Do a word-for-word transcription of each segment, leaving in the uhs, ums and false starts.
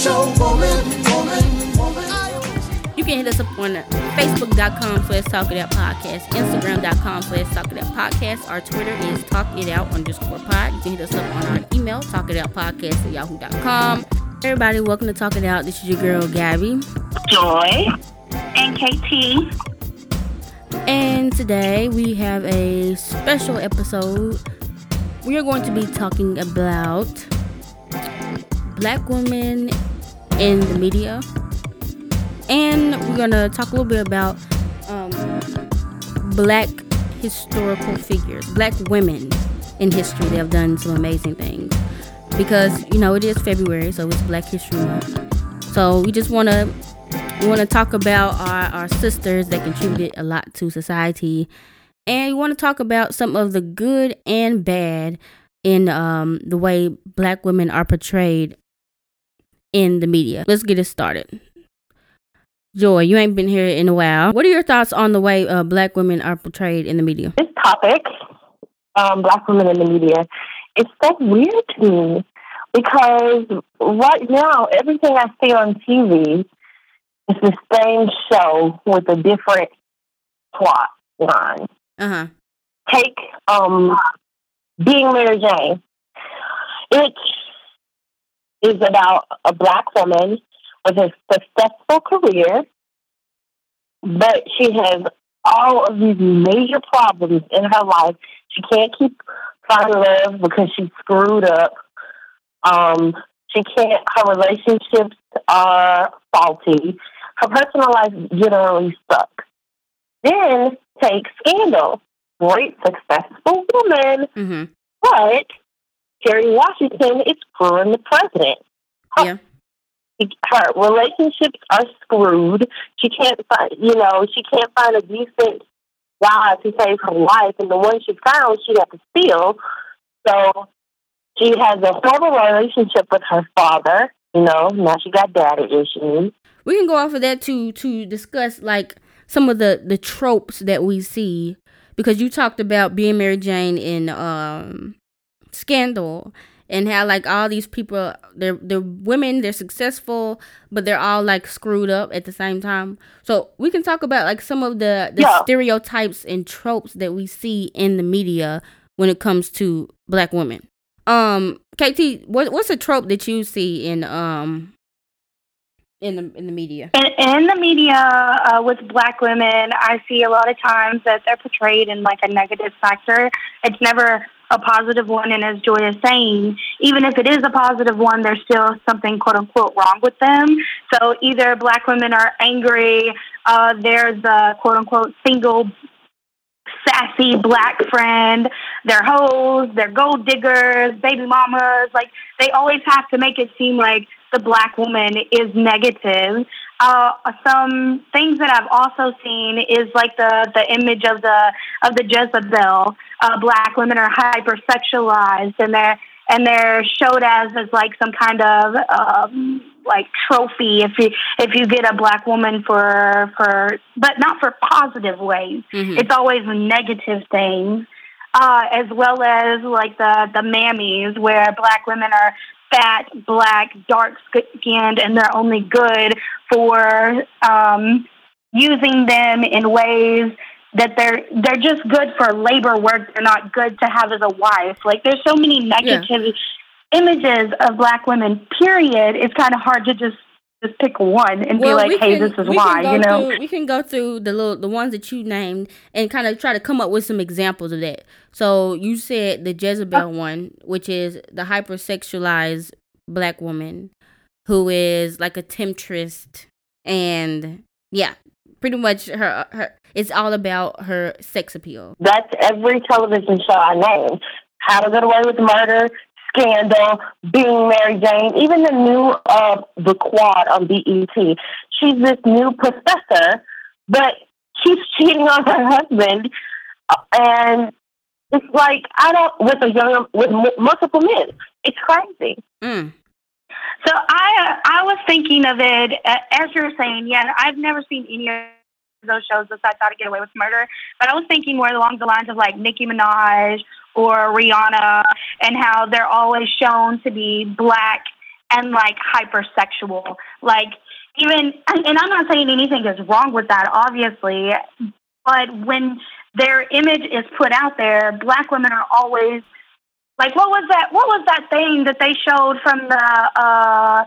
show, woman, woman, woman. You can hit us up on Facebook.com slash Talk It Out Podcast, Instagram.com slash Talk It Out Podcast. Our Twitter is Talk It Out underscore pod. You can hit us up on our email, Talk It Out Podcast at yahoo dot com. Everybody, welcome to Talk It Out. This is your girl, Gabby. Joy. And K T. And today we have a special episode. We are going to be talking about black women in the media, and we're going to talk a little bit about um, black historical figures, black women in history that have done some amazing things, because, you know, it is February, so it's Black History Month. So we just want to we want to talk about our, our sisters that contributed a lot to society, and we want to talk about some of the good and bad in um, the way black women are portrayed in the media. Let's get it started. Joy, you ain't been here in a while. What are your thoughts on the way uh, black women are portrayed in the media? This topic, um, black women in the media, it's so weird to me because right now, everything I see on T V is the same show with a different plot line. Uh-huh. Take um, Being Mary Jane. It is about a black woman with a successful career, but she has all of these major problems in her life. She can't keep finding love because she's screwed up. Um, she can't. Her relationships are faulty. Her personal life generally sucks. Then take Scandal. Great, successful woman, mm-hmm. but Kerry Washington is screwing the president. Her, yeah. her relationships are screwed. She can't find, you know, she can't find a decent guy to save her life, and the one she found, she had to steal. So she has a horrible relationship with her father. You know, now she got daddy issues. We can go off of that to to discuss like some of the the tropes that we see, because you talked about Being Mary Jane in um. Scandal, and how like all these people, they're they're women, they're successful, but they're all like screwed up at the same time. So we can talk about like some of the, the yeah. stereotypes and tropes that we see in the media when it comes to black women. Um, K T, what what's a trope that you see in um in the in the media? In, in the media uh, with black women, I see a lot of times that they're portrayed in like a negative factor. It's never a positive one, and as Joy is saying, even if it is a positive one, there's still something quote-unquote wrong with them. So either black women are angry, uh, they're the quote-unquote single, sassy black friend, they're hoes, they're gold diggers, baby mamas. Like, they always have to make it seem like the black woman is negative. Uh, some things that I've also seen is like the, the image of the of the Jezebel. Uh, black women are hypersexualized, and they're and they're showed as as like some kind of um, like trophy if you if you get a black woman for for but not for positive ways. Mm-hmm. It's always negative things, uh, as well as like the the mammies, where black women are fat, black, dark-skinned, and they're only good for um, using them in ways that they're they're just good for labor work. They're not good to have as a wife. Like, there's so many negative yeah. images of black women, period. It's kind of hard to just, just pick one and well, be like, hey, can, this is why, you know? Through, we can go through the little the ones that you named and kind of try to come up with some examples of that. So you said the Jezebel one, which is the hypersexualized black woman who is like a temptress, and yeah, pretty much her, her it's all about her sex appeal. That's every television show I named. How to Get Away with Murder, Scandal, Being Mary Jane, even the new uh, The Quad on B E T. She's this new professor, but she's cheating on her husband, and it's like, I don't, with a young, with multiple men. It's crazy. Mm. So I uh, I was thinking of it uh, as you were saying. Yeah, I've never seen any of those shows besides How to Get Away with Murder. But I was thinking more along the lines of like Nicki Minaj or Rihanna, and how they're always shown to be black and like hypersexual. Like even, and, and I'm not saying anything is wrong with that, obviously, but when their image is put out there, black women are always like, what was that? What was that thing that they showed from the, uh,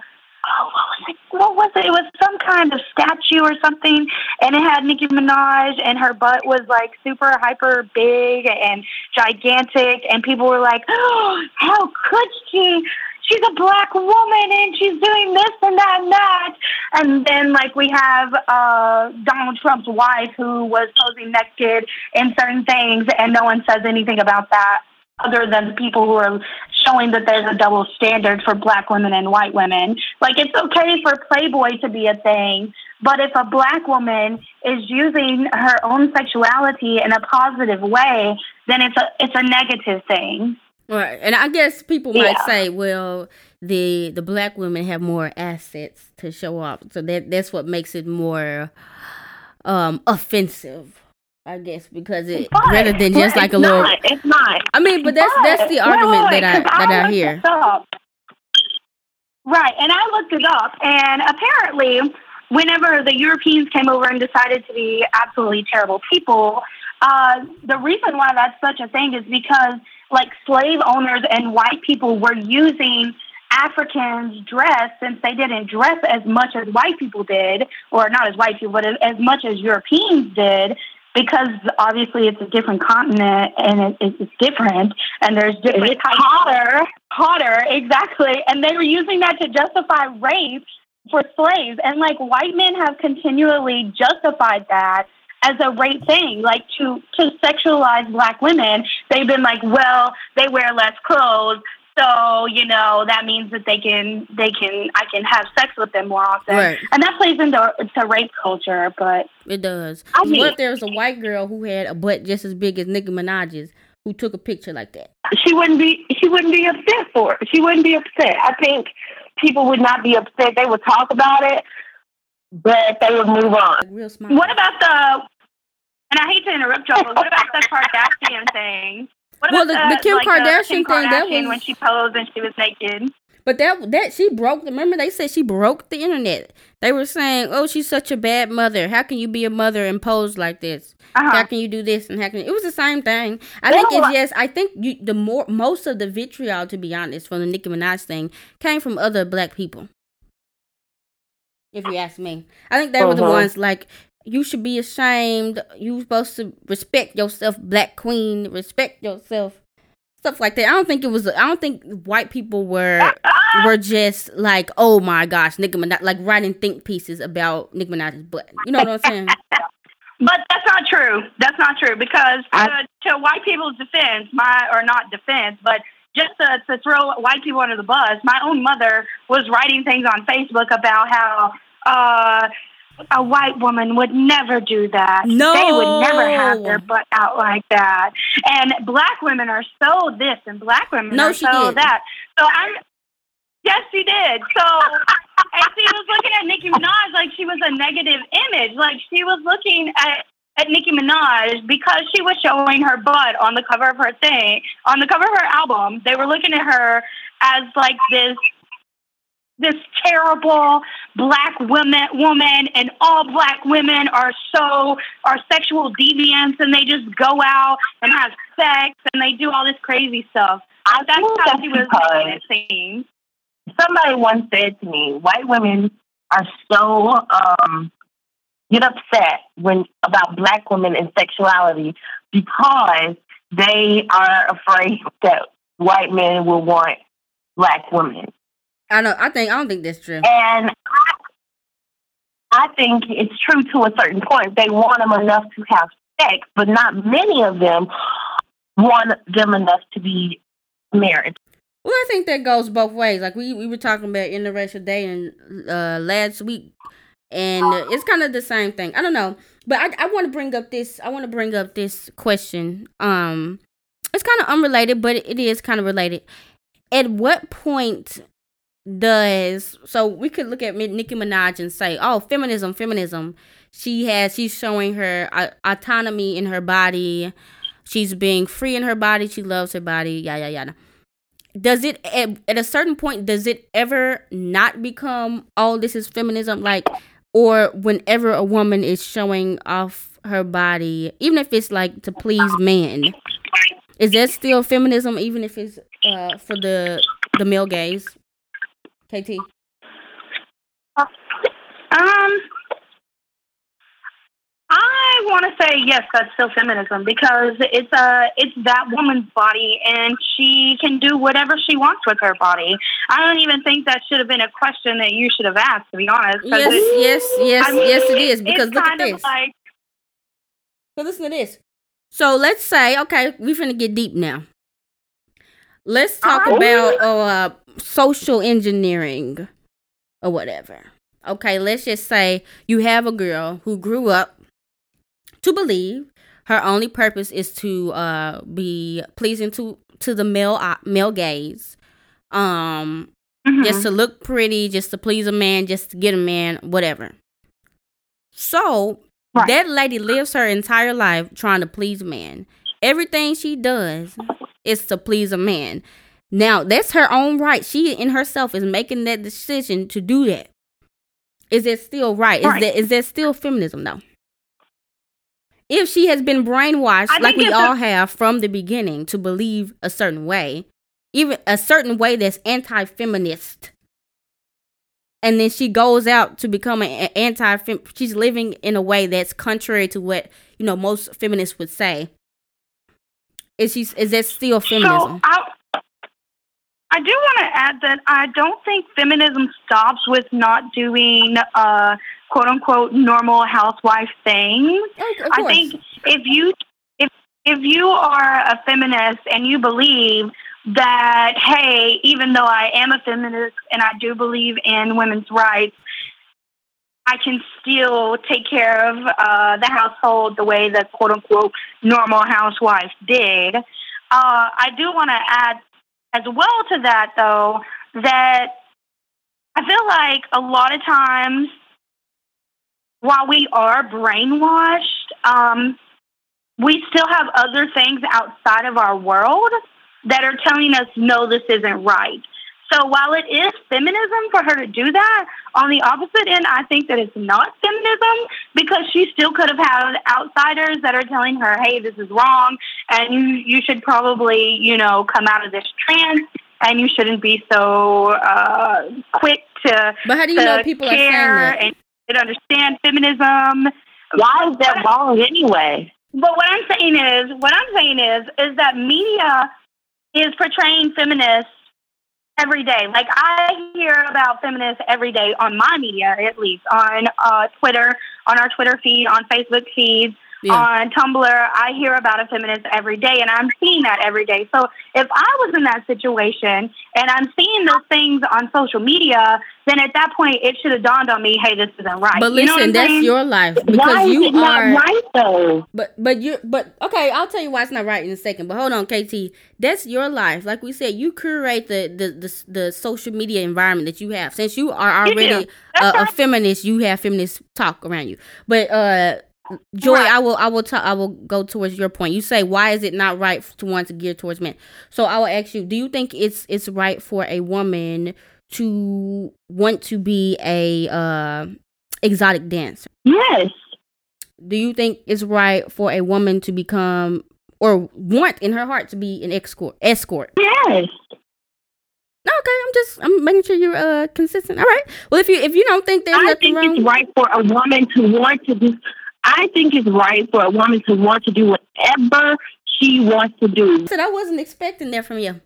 oh, what was it? What was it? It was some kind of statue or something, and it had Nicki Minaj, and her butt was like super hyper big and gigantic, and people were like, oh, how could she? She's a black woman, and she's doing this and that and that. And then, like, we have uh, Donald Trump's wife who was posing naked in certain things, and no one says anything about that other than the people who are showing that there's a double standard for black women and white women. Like, it's okay for Playboy to be a thing, but if a black woman is using her own sexuality in a positive way, then it's a it's a negative thing. Right. And I guess people might yeah. say, well, the the black women have more assets to show off. So that that's what makes it more um, offensive, I guess, because it but, rather than just like a not, little it's not. I mean, but that's but, that's the argument wait, wait, that I that I, I hear. Right. And I looked it up, and apparently whenever the Europeans came over and decided to be absolutely terrible people, uh, the reason why that's such a thing is because like slave owners and white people were using Africans' dress, since they didn't dress as much as white people did, or not as white people, but as much as Europeans did, because obviously it's a different continent and it, it's different, and there's different it's types. Hotter, hotter, exactly. And they were using that to justify rape for slaves, and like white men have continually justified that as a rape thing, like to, to sexualize black women. They've been like, well, they wear less clothes, so, you know, that means that they can, they can, I can have sex with them more often. Right. And that plays into to rape culture, but. It does. I mean, what if there was a white girl who had a butt just as big as Nicki Minaj's who took a picture like that? She wouldn't be, she wouldn't be upset for it. She wouldn't be upset. I think people would not be upset. They would talk about it, but they would move on. Real smart. What about the, and I hate to interrupt y'all, but what about the Kardashian thing? What well, about the, the Kim like Kardashian the Kim thing, Kardashian that was when she posed and she was naked. But that that she broke. Remember, they said she broke the internet. They were saying, "Oh, she's such a bad mother. How can you be a mother and pose like this? Uh-huh. How can you do this?" And how can you? It was the same thing. I they think it's like- yes. I think you, the more most of the vitriol, to be honest, from the Nicki Minaj thing came from other black people. If you ask me, I think they uh-huh. were the ones like, you should be ashamed. You're supposed to respect yourself, black queen. Respect yourself. Stuff like that. I don't think it was, I don't think white people were were just like, oh my gosh, Nicki Minaj, like writing think pieces about Nicki Minaj's butt. You know what I'm saying? But that's not true. That's not true. Because I, to, to white people's defense, my, or not defense, but just to, to throw white people under the bus, my own mother was writing things on Facebook about how, uh, a white woman would never do that. No. They would never have their butt out like that. And black women are so this, and black women no, are so didn't. that. So I'm. Yes, she did. So and she was looking at Nicki Minaj like she was a negative image. Like she was looking at, at Nicki Minaj because she was showing her butt on the cover of her thing, on the cover of her album. They were looking at her as like this. This terrible black woman, woman, and all black women are so are sexual deviants, and they just go out and have sex, and they do all this crazy stuff. I That's how she was making it seem. Somebody once said to me, "White women are so um, get upset when about black women and sexuality because they are afraid that white men will want black women." I know. I think I don't think that's true. And I, I think it's true to a certain point. They want them enough to have sex, but not many of them want them enough to be married. Well, I think that goes both ways. Like we, we were talking about interracial dating uh, last week, and uh, it's kind of the same thing. I don't know, but I I want to bring up this. I want to bring up this question. Um, it's kind of unrelated, but it is kind of related. At what point? Does so we could look at Nicki Minaj and say, oh, feminism, feminism. She has, she's showing her uh, autonomy in her body. She's being free in her body. She loves her body. Yada yada. does it at, at a certain point, does it ever not become, oh, this is feminism? Like, or whenever a woman is showing off her body, even if it's like to please men, is that still feminism, even if it's uh, for the the male gaze? K T? Uh, um, I want to say yes, that's still feminism, because it's a it's that woman's body and she can do whatever she wants with her body. I don't even think that should have been a question that you should have asked, to be honest. Yes, it, yes, yes, I mean, yes, it is. Because look at this. Like, so listen to this. So let's say, okay, we're finna get deep now. Let's talk oh. about uh, social engineering or whatever. Okay, let's just say you have a girl who grew up to believe her only purpose is to uh, be pleasing to, to the male uh, male gaze. Um, mm-hmm. Just to look pretty, just to please a man, just to get a man, whatever. So, right. That lady lives her entire life trying to please a man. Everything she does is to please a man. Now, that's her own right. She in herself is making that decision to do that. Is that still right? Is right. that is that still feminism, though? If she has been brainwashed, like we all a- have from the beginning, to believe a certain way, even a certain way that's anti-feminist, and then she goes out to become an anti-fem, she's living in a way that's contrary to what, you know, most feminists would say. Is she? Is that still feminism? So I- I do want to add that I don't think feminism stops with not doing uh, quote-unquote normal housewife things. Yes, I think if you if if you are a feminist and you believe that, hey, even though I am a feminist and I do believe in women's rights, I can still take care of uh, the household the way that quote-unquote normal housewife did. Uh, I do want to add as well to that, though, that I feel like a lot of times while we are brainwashed, um, we still have other things outside of our world that are telling us, no, this isn't right. So while it is feminism for her to do that, on the opposite end, I think that it's not feminism because she still could have had outsiders that are telling her, hey, this is wrong, and you, you should probably, you know, come out of this trance, and you shouldn't be so uh, quick to But how do you know people care are saying that? And understand feminism. Why is that wrong anyway? But what I'm saying is, what I'm saying is, is that media is portraying feminists every day. Like, I hear about feminists every day on my media, at least, on uh, Twitter, on our Twitter feed, on Facebook feeds, yeah. on Tumblr. I hear about a feminist every day, and I'm seeing that every day. So if I was in that situation, and I'm seeing those things on social media, then at that point, it should have dawned on me, hey, this isn't right. But listen, you know what I'm that's saying? Your life. Because why you is it are, not right, though? But, but, you, but, okay, I'll tell you why it's not right in a second. But hold on, K T. That's your life. Like we said, you curate the the, the, the social media environment that you have. Since you are already you uh, right. a feminist, you have feminist talk around you. But, uh, Joy, right. I will I will talk, I will go towards your point. You say, why is it not right to want to gear towards men? So I will ask you, do you think it's it's right for a woman to want to be a uh, exotic dancer? Yes. Do you think it's right for a woman to become or want in her heart to be an escort? Escort. Yes. Okay, I'm just I'm making sure you're uh, consistent. All right. Well, if you if you don't think there's I nothing think wrong, it's right for a woman to want to do. I think it's right for a woman to want to do whatever she wants to do. So I wasn't expecting that from you.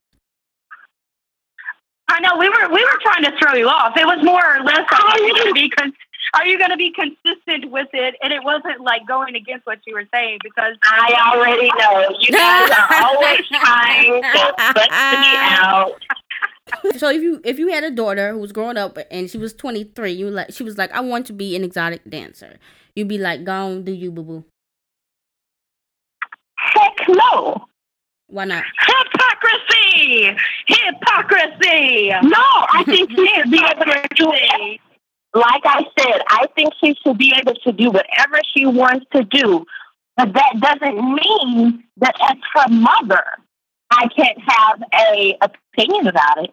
I know we were we were trying to throw you off. It was more or less like, because are you going to be consistent with it? And it wasn't like going against what you were saying because I already know you guys are always trying to bust me out. So if you if you had a daughter who was growing up and she was twenty-three, you like she was like, I want to be an exotic dancer. You'd be like, gone, do you, boo-boo? Heck no. Why not? Hypocrisy! Hypocrisy! No, I think she should be able to do it. Like I said, I think she should be able to do whatever she wants to do. But that doesn't mean that as her mother, I can't have a opinion about it.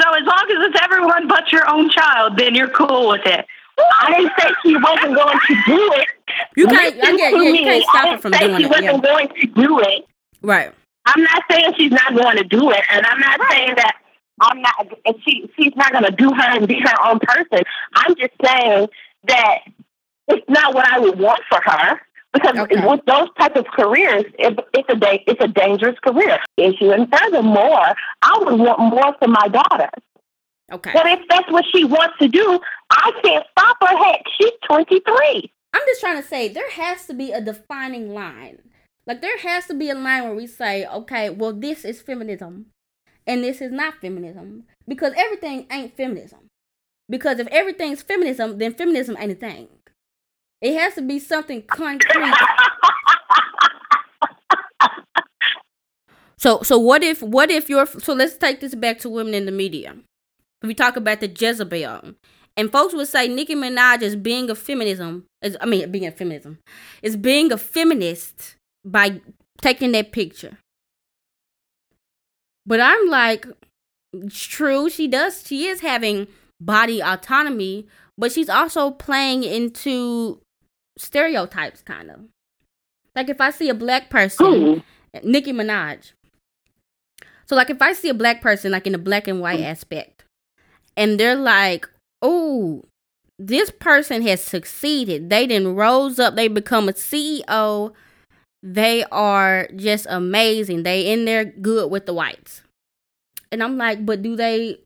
So as long as it's everyone but your own child, then you're cool with it. I didn't say she wasn't going to do it. You can't, I get, yeah, you can't stop her from doing it. I didn't say she wasn't yeah. going to do it. Right. I'm not saying she's not going to do it, and I'm not right. saying that I'm not. She she's not going to do her and be her own person. I'm just saying that it's not what I would want for her. Because okay. with those type of careers, it, it's a da- it's a dangerous career issue. And furthermore, I would want more for my daughter. Okay. But if that's what she wants to do, I can't stop her. Heck, she's twenty-three. I'm just trying to say there has to be a defining line. Like there has to be a line where we say, okay, well, this is feminism, and this is not feminism, because everything ain't feminism. Because if everything's feminism, then feminism ain't a thing. It has to be something concrete. so, so what if, what if your, so let's take this back to women in the media. We talk about the Jezebel, and folks would say Nicki Minaj is being a feminism. Is, I mean, being a feminism is being a feminist by taking that picture. But I'm like, it's true. She does. She is having body autonomy, but she's also playing into stereotypes, kind of. Like if I see a black person, Ooh. Nicki Minaj. So like if I see a black person, like in the black and white Ooh. aspect, and they're like, oh, this person has succeeded. They done rose up. They become a C E O. They are just amazing. They in there good with the whites. And I'm like, but do they,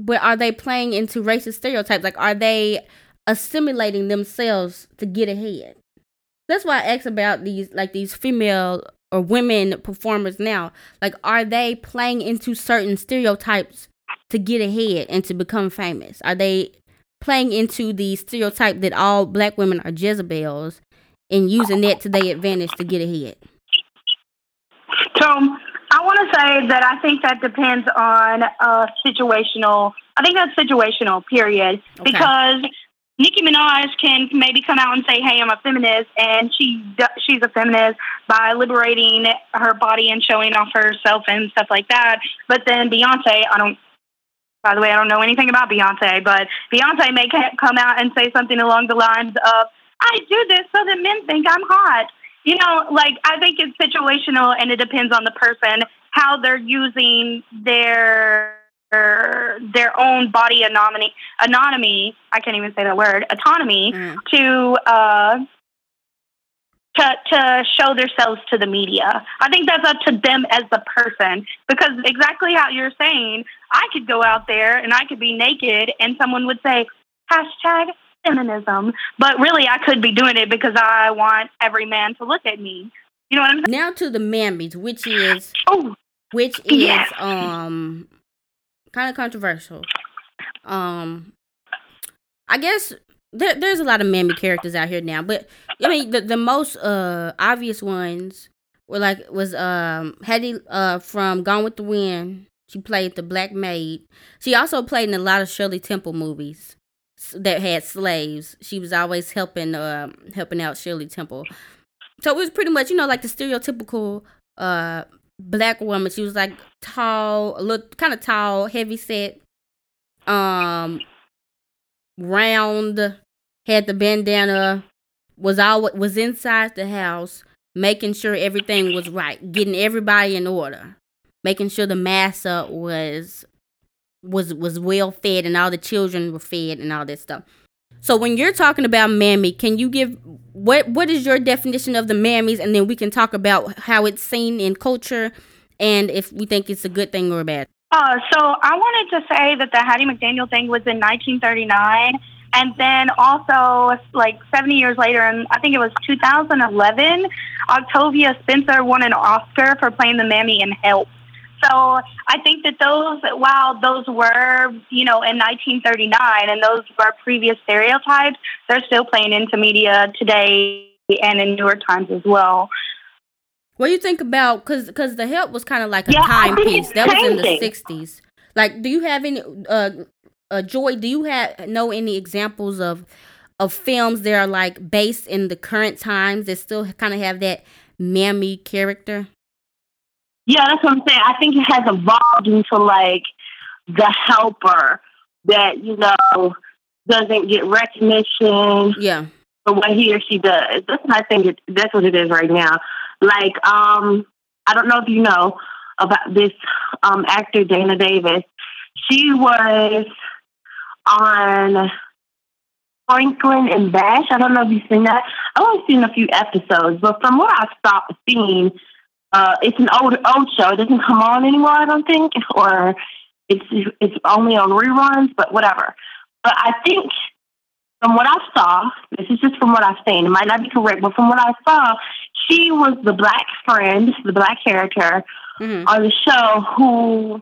but are they playing into racist stereotypes? Like, are they assimilating themselves to get ahead? That's why I asked about these, like these female or women performers now. Like, are they playing into certain stereotypes to get ahead and to become famous? Are they playing into the stereotype that all black women are Jezebels and using that to their advantage to get ahead? So, I want to say that I think that depends on uh, situational. I think that's situational, period. Okay. Because Nicki Minaj can maybe come out and say, hey, I'm a feminist. And she she's a feminist by liberating her body and showing off herself and stuff like that. But then Beyonce, I don't, by the way, I don't know anything about Beyonce, but Beyonce may come out and say something along the lines of, I do this so that men think I'm hot. You know, like, I think it's situational, and it depends on the person, how they're using their their own body autonomy, autonomy I can't even say that word, autonomy, mm. to, uh, to to show themselves to the media. I think that's up to them as the person, because exactly how you're saying, I could go out there, and I could be naked, and someone would say, hashtag feminism, but really I could be doing it because I want every man to look at me. You know what I'm saying? Now to the Mammys, which is oh, which is yeah. um kind of controversial. Um, I guess there, there's a lot of Mammy characters out here now, but I mean the the most uh obvious ones were like was um Hattie uh from Gone with the Wind. She played the Black Maid. She also played in a lot of Shirley Temple movies that had slaves. She was always helping uh, helping out Shirley Temple. So it was pretty much, you know, like the stereotypical uh, black woman. She was like tall, a little kind of tall, heavy set, um, round, had the bandana, was always was inside the house, making sure everything was right, getting everybody in order, making sure the massa was was was well fed and all the children were fed and all that stuff. So when you're talking about Mammy, can you give what what is your definition of the Mammies, and then we can talk about how it's seen in culture and if we think it's a good thing or a bad thing. Uh, so I wanted to say that the Hattie McDaniel thing was in nineteen thirty-nine, and then also like seventy years later, and I think it was two thousand eleven, Octavia Spencer won an Oscar for playing the Mammy in Help. So I think that those, while those were, you know, in nineteen thirty-nine and those were previous stereotypes, they're still playing into media today and in newer times as well. What do you think about, because because The Help was kind of like a yeah, timepiece. That was in the sixties. Like, do you have any, uh, uh, Joy, do you have know any examples of, of films that are like based in the current times that still kind of have that Mammy character? Yeah, that's what I'm saying. I think it has evolved into like the helper that, you know, doesn't get recognition. Yeah. For what he or she does. That's what I think it, that's what it is right now. Like, um, I don't know if you know about this um, actor, Dana Davis. She was on Franklin and Bash. I don't know if you've seen that. I've only seen a few episodes, but from what I've stopped seeing, uh, it's an old old show. It doesn't come on anymore, I don't think, or it's it's only on reruns, but whatever. But I think from what I saw, this is just from what I've seen, it might not be correct, but from what I saw, she was the black friend, the black character mm-hmm. on the show who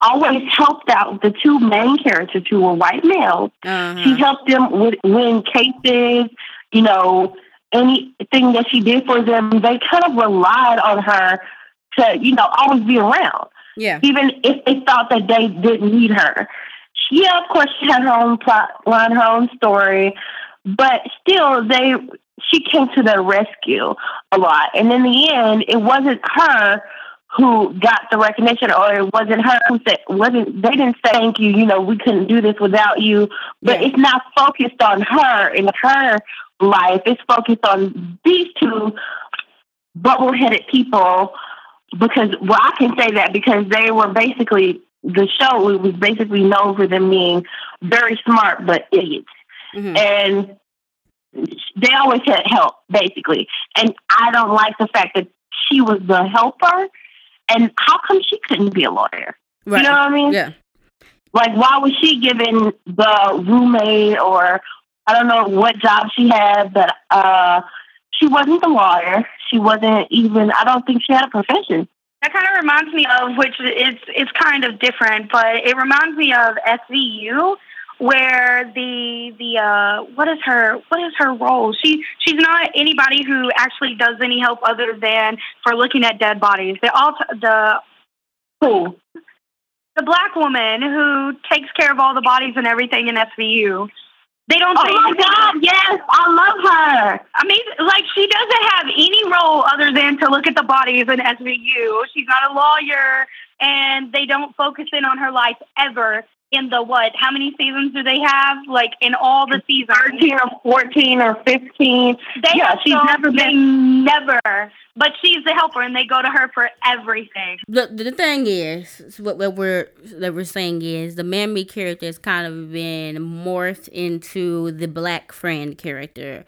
always helped out the two main characters who were white males. Uh-huh. She helped them with, win cases, you know, anything that she did for them. They kind of relied on her to, you know, always be around. Yeah. Even if they thought that they didn't need her. She, yeah, of course, she had her own plot line, her own story, but still, they she came to their rescue a lot. And in the end, it wasn't her who got the recognition, or it wasn't her who said, wasn't, they didn't say, thank you, you know, we couldn't do this without you. But yeah. It's not focused on her and her life. It's focused on these two bubble-headed people because, well, I can say that because they were basically, the show was basically known for them being very smart but idiots. Mm-hmm. And they always had help, basically. And I don't like the fact that she was the helper. And how come she couldn't be a lawyer? Right. You know what I mean? Yeah. Like, why was she given the roommate or I don't know what job she had, but uh, she wasn't the lawyer. She wasn't even, I don't think she had a profession. That kind of reminds me of, which is it's kind of different, but it reminds me of S V U, where the the uh, what is her what is her role? She she's not anybody who actually does any help other than for looking at dead bodies. They all t- the who the black woman who takes care of all the bodies and everything in S V U. They don't oh say my anything. God, yes, I love her. I mean, like, she doesn't have any role other than to look at the bodies in S V U. She's not a lawyer, and they don't focus in on her life ever in the what? How many seasons do they have? Like, in all the seasons? thirteen or fourteen or fifteen. They yeah, she's never been... Never. But she's the helper, and they go to her for everything. The, the thing is, what, what we're that we're saying is, the Mammy character has kind of been morphed into the black friend character,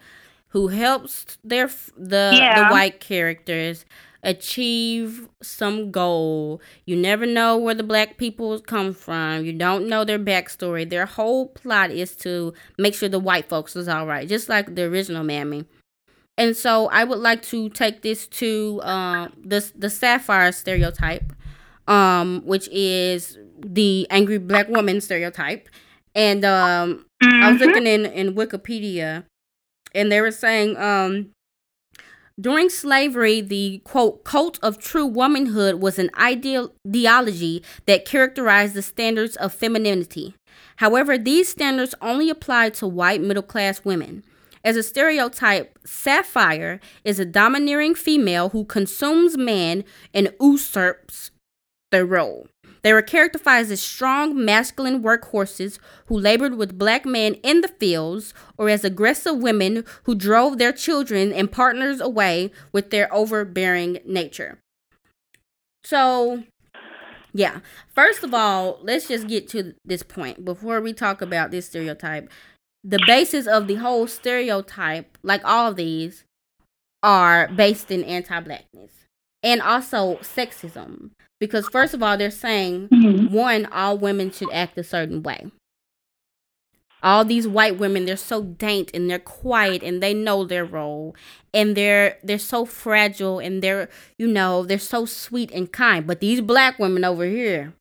who helps their the, yeah. the white characters achieve some goal. You never know where the black people come from. You don't know their backstory. Their whole plot is to make sure the white folks is all right, just like the original Mammy. And so I would like to take this to uh, the, the Sapphire stereotype, um, which is the angry black woman stereotype. And um, mm-hmm. I was looking in, in Wikipedia, and they were saying um, during slavery, the, quote, cult of true womanhood was an ideology that characterized the standards of femininity. However, these standards only applied to white middle-class women. As a stereotype, Sapphire is a domineering female who consumes men and usurps their role. They were characterized as strong, masculine workhorses who labored with black men in the fields, or as aggressive women who drove their children and partners away with their overbearing nature. So, yeah. First of all, let's just get to this point before we talk about this stereotype. The basis of the whole stereotype, like all of these, are based in anti-blackness and also sexism. Because first of all, they're saying, mm-hmm. one, all women should act a certain way. All these white women, they're so dainty and they're quiet and they know their role. And they're they're so fragile and they're, you know, they're so sweet and kind. But these black women over here,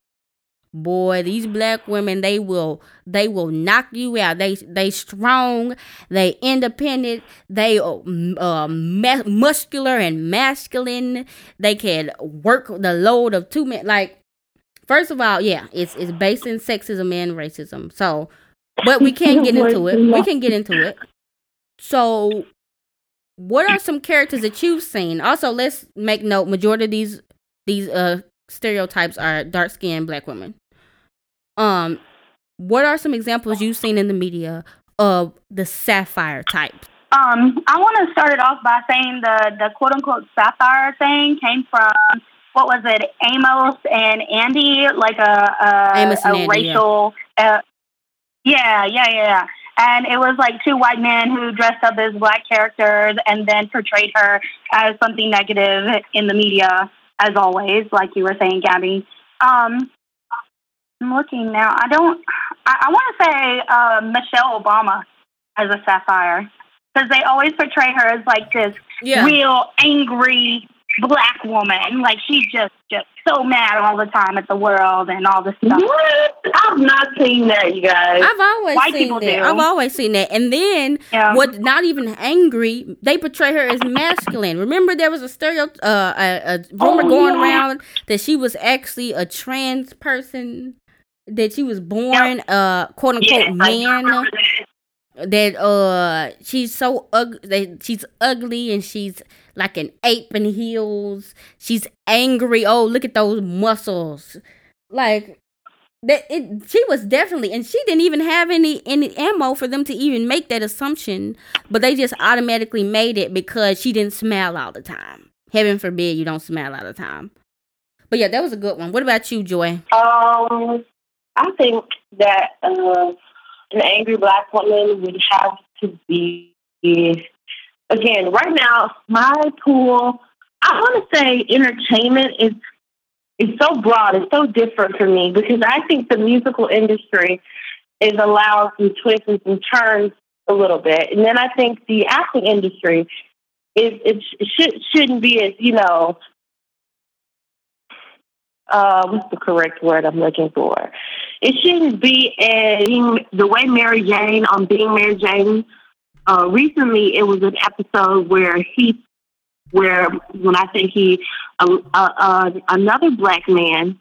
boy, these black women, they will they will knock you out. They they strong, they independent, they uh, ma- muscular and masculine. They can work the load of two men. Like, first of all, yeah, it's it's based in sexism and racism. So, but we can't get into it. We can get into it. So, what are some characters that you've seen? Also, let's make note: majority of these these uh stereotypes are dark-skinned black women. Um, what are some examples you've seen in the media of the Sapphire type? Um, I want to start it off by saying the the quote-unquote Sapphire thing came from, what was it, Amos and Andy, like a, a, Amos and a Andy, racial... Yeah. Uh, yeah, yeah, yeah. And it was like two white men who dressed up as black characters and then portrayed her as something negative in the media, as always, like you were saying, Gabby. Um, I'm looking now. I don't... I, I want to say uh, Michelle Obama as a Sapphire, because they always portray her as like this yeah. real angry black woman. Like she's just, just so mad all the time at the world and all this stuff. What? I've not seen that, you guys. I've always White seen people that. Do. I've always seen that. And then, yeah. what? Not even angry, they portray her as masculine. Remember, there was a stereo, uh, a, a rumor oh, going yeah. around that she was actually a trans person, that she was born, yep. uh, quote unquote, yeah, man. That uh she's so ugly, that she's ugly and she's like an ape in heels. She's angry. Oh, look at those muscles! Like that. It. She was definitely, and she didn't even have any any ammo for them to even make that assumption. But they just automatically made it because she didn't smile all the time. Heaven forbid you don't smile all the time. But yeah, that was a good one. What about you, Joy? Um, I think that uh. an angry black woman would have to be, again, right now, my pool, I want to say entertainment is is so broad, it's so different for me, because I think the musical industry is allowing some twists and some turns a little bit. And then I think the acting industry is it should, shouldn't be as, you know, Uh, what's the correct word I'm looking for? It shouldn't be a, the way Mary Jane on Being Mary Jane. Uh, recently, it was an episode where he, where when I think he, uh, uh, uh, another black man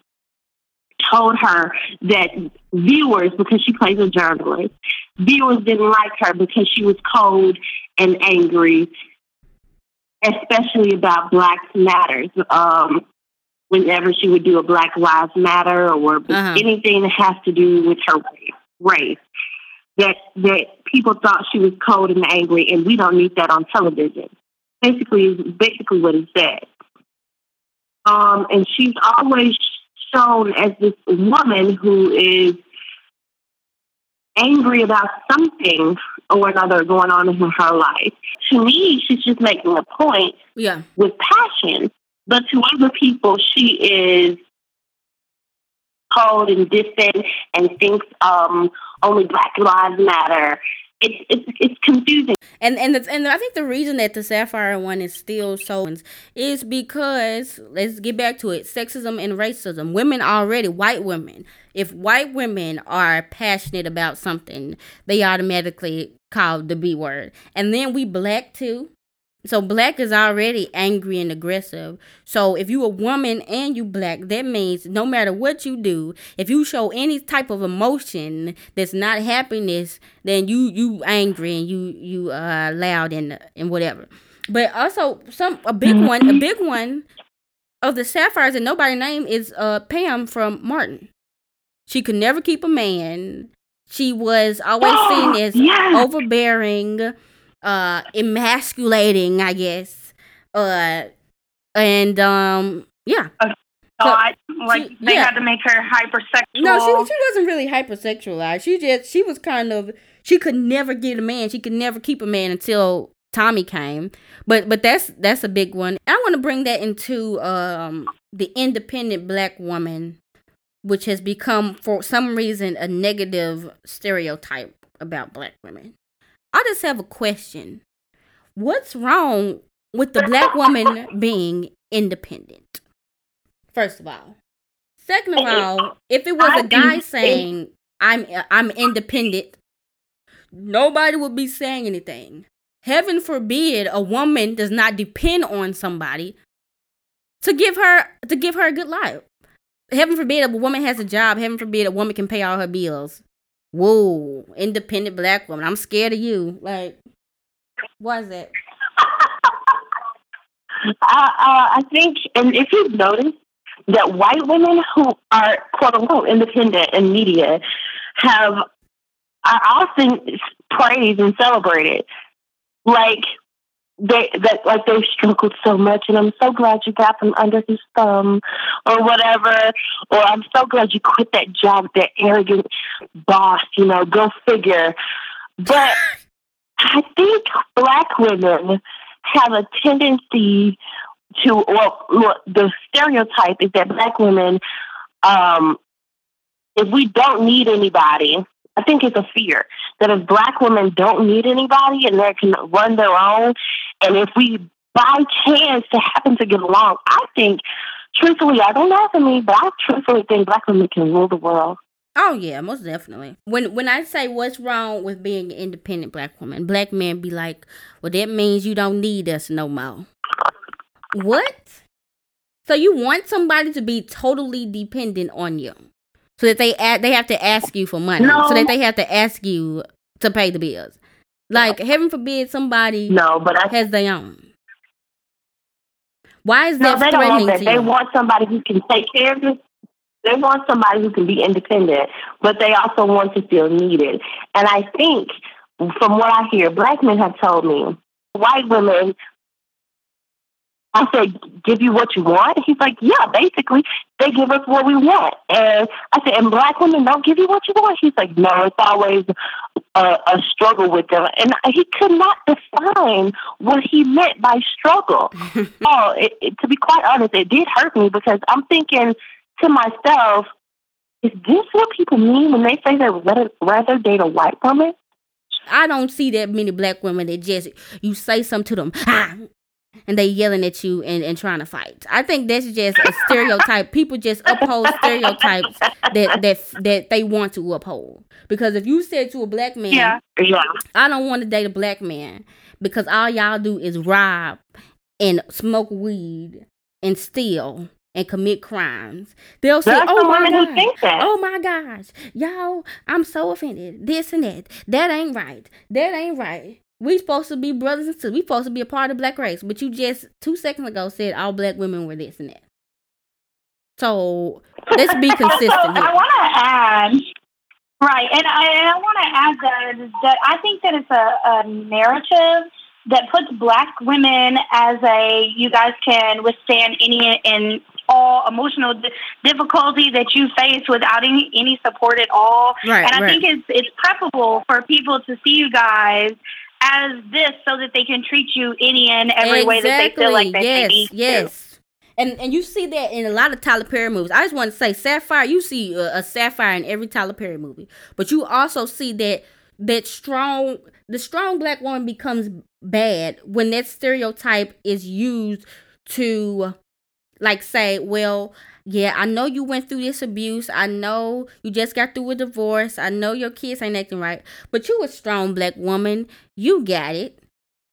told her that viewers, because she plays a journalist, viewers didn't like her because she was cold and angry, especially about Black Matters. Um, whenever she would do a Black Lives Matter or uh-huh. anything that has to do with her race, that that people thought she was cold and angry, and we don't need that on television. Basically, basically what he said. Um, and she's always shown as this woman who is angry about something or another going on in her life. To me, she's just making a point yeah. with passion. But to other people, she is cold and distant and thinks um, only Black Lives Matter. It's it's it's confusing. And and the, and I think the reason that the Sapphire one is still so is because, let's get back to it, sexism and racism. Women already, white women, if white women are passionate about something, they automatically call the B word. And then we black too. So black is already angry and aggressive. So if you a woman and you black, that means no matter what you do, if you show any type of emotion that's not happiness, then you you angry and you you uh loud and and whatever. But also some a big one a big one of the Sapphires that nobody named is uh Pam from Martin. She could never keep a man. She was always oh, seen as yes. overbearing. Uh, emasculating, I guess. Uh, and um, yeah. So, I, like she, they yeah. had to make her hypersexual. No, she she wasn't really hypersexualized. She just she was kind of she could never get a man. She could never keep a man until Tommy came. But but that's that's a big one. I want to bring that into um the independent black woman, which has become for some reason a negative stereotype about black women. I just have a question. What's wrong with the black woman being independent? First of all. Second of all, if it was a guy saying, I'm I'm independent, nobody would be saying anything. Heaven forbid a woman does not depend on somebody to give her to give her a good life. Heaven forbid a woman has a job. Heaven forbid a woman can pay all her bills. Whoa, independent black woman. I'm scared of you. Like, what is it? I, uh, I think, and if you've noticed, that white women who are, quote unquote, independent in media have are often praised and celebrated. Like they that like they've struggled so much, and I'm so glad you got them under his thumb, or whatever. Or I'm so glad you quit that job, that arrogant boss. You know, go figure. But I think black women have a tendency to, well, look, the stereotype is that black women, um, if we don't need anybody, I think it's a fear that if black women don't need anybody and they can run their own, and if we by chance to happen to get along, I think, truthfully, I don't know for me, but I truthfully think black women can rule the world. Oh, yeah, most definitely. When when I say what's wrong with being an independent black woman, black men be like, well, that means you don't need us no more. What? So you want somebody to be totally dependent on you so that they a- they have to ask you for money, no. so that they have to ask you to pay the bills. Like, heaven forbid somebody no, but I- has their own. Why is no, that threatening that. to you? They want somebody who can take care of you. They want somebody who can be independent, but they also want to feel needed. And I think, from what I hear, black men have told me, white women, I said, give you what you want? He's like, yeah, basically, they give us what we want. And I said, and black women don't give you what you want? He's like, no, it's always a, a struggle with them. And he could not define what he meant by struggle. oh, it, it, to be quite honest, it did hurt me because I'm thinking to myself, is this what people mean when they say they would rather date a white woman? I don't see that many black women that just, you say something to them, ah, and they yelling at you and, and trying to fight. I think that's just a stereotype. People just uphold stereotypes that, that that they want to uphold. Because if you said to a black man, yeah. Yeah. I don't want to date a black man because all y'all do is rob and smoke weed and steal and commit crimes. They'll say, oh my gosh, oh my gosh, y'all, I'm so offended. This and that. That ain't right. That ain't right. We supposed to be brothers and sisters. We supposed to be a part of the black race. But you just two seconds ago said all black women were this and that. So let's be consistent. so here. I want to add, right, and I, I want to add that, that I think that it's a, a narrative that puts black women as a, you guys can withstand any and all emotional d- difficulty that you face without any, any support at all. Right, and I right. think it's it's preferable for people to see you guys as this so that they can treat you any and every exactly. way that they feel like that yes, they need yes. to. And and you see that in a lot of Tyler Perry movies. I just want to say, Sapphire, you see a, a Sapphire in every Tyler Perry movie. But you also see that that strong, the strong black woman becomes bad when that stereotype is used to, like, say, well, yeah, I know you went through this abuse. I know you just got through a divorce. I know your kids ain't acting right. But you a strong black woman. You got it.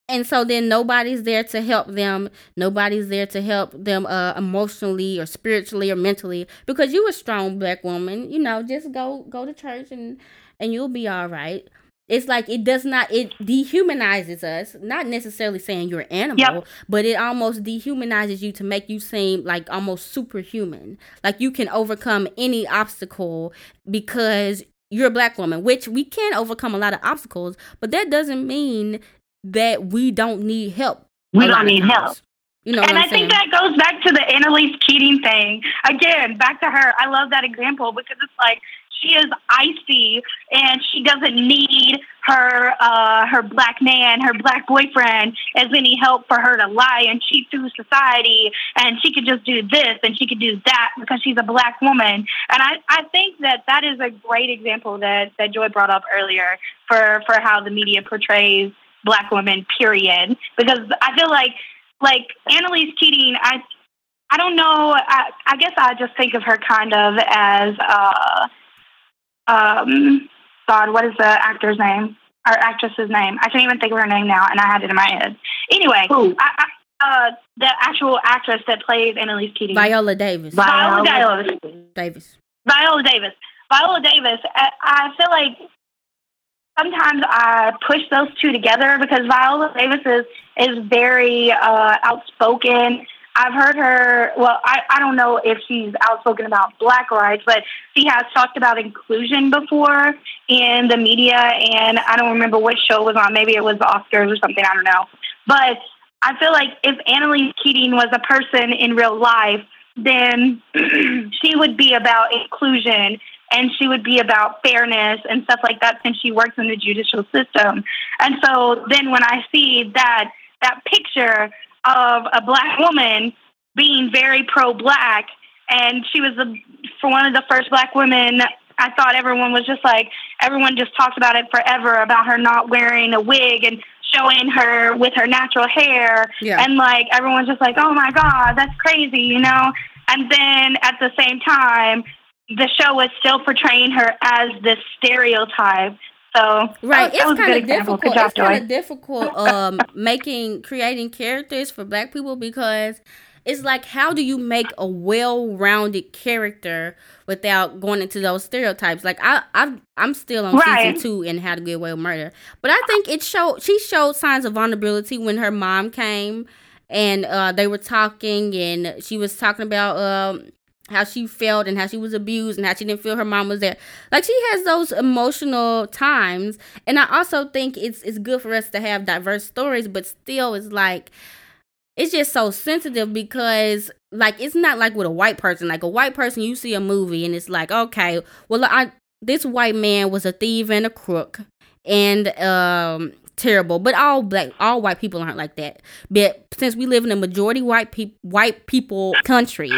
And so then nobody's there to help them. Nobody's there to help them uh, emotionally or spiritually or mentally. Because you a strong black woman. You know, just go go to church and, and you'll be all right. It's like it does not, it dehumanizes us. Not necessarily saying you're an animal, yep. but it almost dehumanizes you to make you seem like almost superhuman. Like you can overcome any obstacle because you're a black woman, which we can overcome a lot of obstacles, but that doesn't mean that we don't need help. We don't need help. You know, and I saying? think that goes back to the Annalise Keating thing. Again, back to her. I love that example because it's like, she is icy, and she doesn't need her uh, her black man, her black boyfriend, as any help for her to lie and cheat through society. And she could just do this, and she could do that because she's a black woman. And I, I think that that is a great example that, that Joy brought up earlier for, for how the media portrays black women, period. Because I feel like, like Annalise Keating, I, I don't know, I, I guess I just think of her kind of as... Uh, Um, God, what is the actor's name? Or actress's name? I can't even think of her name now, and I had it in my head. Anyway, I, I, uh, the actual actress that plays Annalise Keating. Viola Davis. Viola, Viola Davis. Davis. Viola Davis. Viola Davis. I, I feel like sometimes I push those two together because Viola Davis is, is very uh, outspoken. I've heard her, well, I, I don't know if she's outspoken about Black rights, but she has talked about inclusion before in the media, and I don't remember what show it was on. Maybe it was the Oscars or something, I don't know. But I feel like if Annalise Keating was a person in real life, then she would be about inclusion, and she would be about fairness and stuff like that, since she works in the judicial system. And so then when I see that that picture of a Black woman being very pro-Black, and she was the, for one of the first Black women, I thought everyone was just like, everyone just talked about it forever, about her not wearing a wig and showing her with her natural hair. Yeah. And like, everyone's just like, oh my God, that's crazy, you know? And then at the same time, the show was still portraying her as this stereotype. So right, that, it's that was kind a good of example. Difficult. Job, it's kind of difficult um, making creating characters for Black people, because it's like, how do you make a well-rounded character without going into those stereotypes? Like I, I I'm still on right. season two in How to Get Away with Murder, but I think it showed she showed signs of vulnerability when her mom came and uh, they were talking, and she was talking about. Um, how she felt and how she was abused and how she didn't feel her mom was there. Like, she has those emotional times. And I also think it's it's good for us to have diverse stories, but still it's like, it's just so sensitive, because like, it's not like with a white person. Like a white person, you see a movie and it's like, okay, well, I this white man was a thief and a crook and um terrible, but all black, all white people aren't like that. But since we live in a majority white pe- white people country,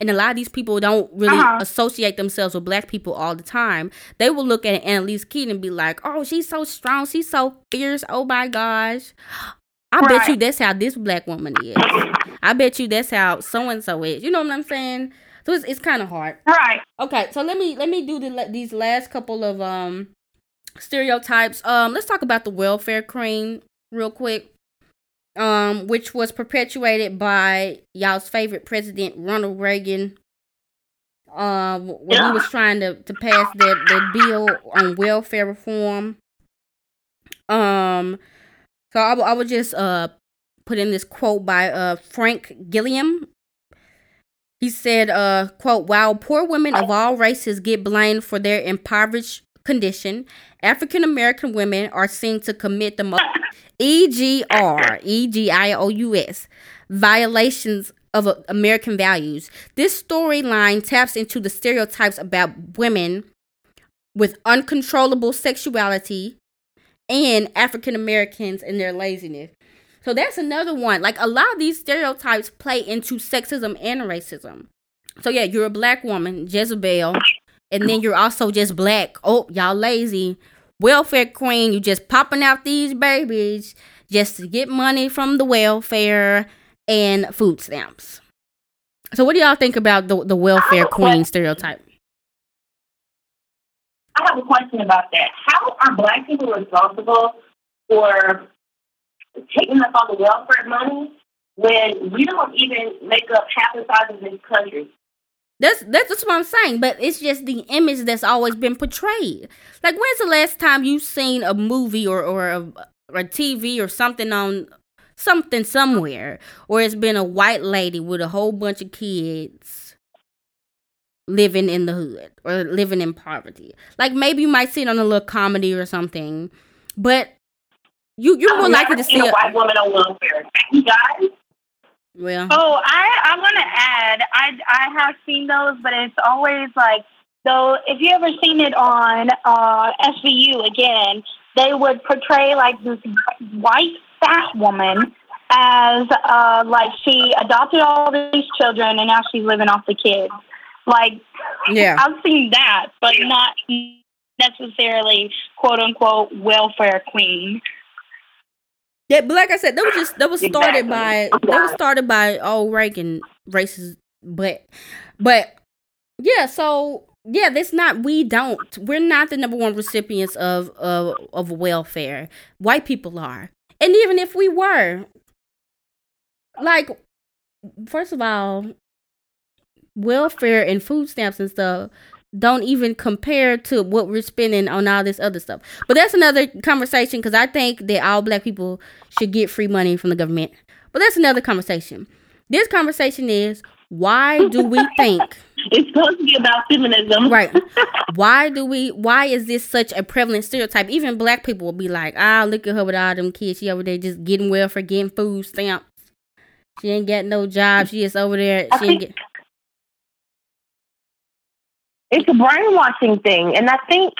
and a lot of these people don't really uh-huh. associate themselves with Black people all the time, they will look at Annalise Keating and be like, oh, she's so strong, she's so fierce, oh my gosh. I right. bet you that's how this Black woman is. I bet you that's how so-and-so is. You know what I'm saying? So it's, it's kind of hard. Right. Okay, so let me let me do the, these last couple of um stereotypes. Um, let's talk about the welfare cream real quick. Um, which was perpetuated by y'all's favorite president, Ronald Reagan. Um, when yeah. he was trying to, to pass the, the bill on welfare reform. Um, so I, w- I would just uh put in this quote by uh Frank Gilliam. He said, uh, quote, "While poor women of all races get blamed for their impoverished condition, African American women are seen to commit the most E G R, E G I O U S, violations of uh, American values. This storyline taps into the stereotypes about women with uncontrollable sexuality and African Americans and their laziness." So that's another one. Like, a lot of these stereotypes play into sexism and racism. So yeah, you're a Black woman, Jezebel, and then you're also just Black. Oh, y'all lazy. Welfare queen, you just popping out these babies just to get money from the welfare and food stamps. So what do y'all think about the, the welfare queen stereotype? I have a question about that. How are Black people responsible for taking up all the welfare money when we don't even make up half the size of this country? That's, that's that's what I'm saying, but it's just the image that's always been portrayed. Like, when's the last time you've seen a movie or or a, or a T V or something on something somewhere, or it's been a white lady with a whole bunch of kids living in the hood or living in poverty? Like, maybe you might see it on a little comedy or something, but you you're more likely to see a, a white woman on welfare. You guys. Well. Oh, I, I want to add, I, I have seen those, but it's always like, though, if you ever seen it on uh, S V U again, they would portray like this white fat woman as uh, like she adopted all these children and now she's living off the kids. Like, yeah. I've seen that, but not necessarily quote unquote welfare queen. Yeah, but like I said, that was just that was started by that was started by old Reagan racist, but but yeah, so yeah, that's not we don't we're not the number one recipients of of of welfare. White people are, and even if we were, like, first of all, welfare and food stamps and stuff don't even compare to what we're spending on all this other stuff. But that's another conversation, because I think that all Black people should get free money from the government. But that's another conversation. This conversation is, why do we think... It's supposed to be about feminism. Right. Why do we, why is this such a prevalent stereotype? Even black people will be like, ah, look at her with all them kids. She over there just getting welfare, getting food stamps. She ain't got no job. She is over there. She ain't get... It's a brainwashing thing. And I think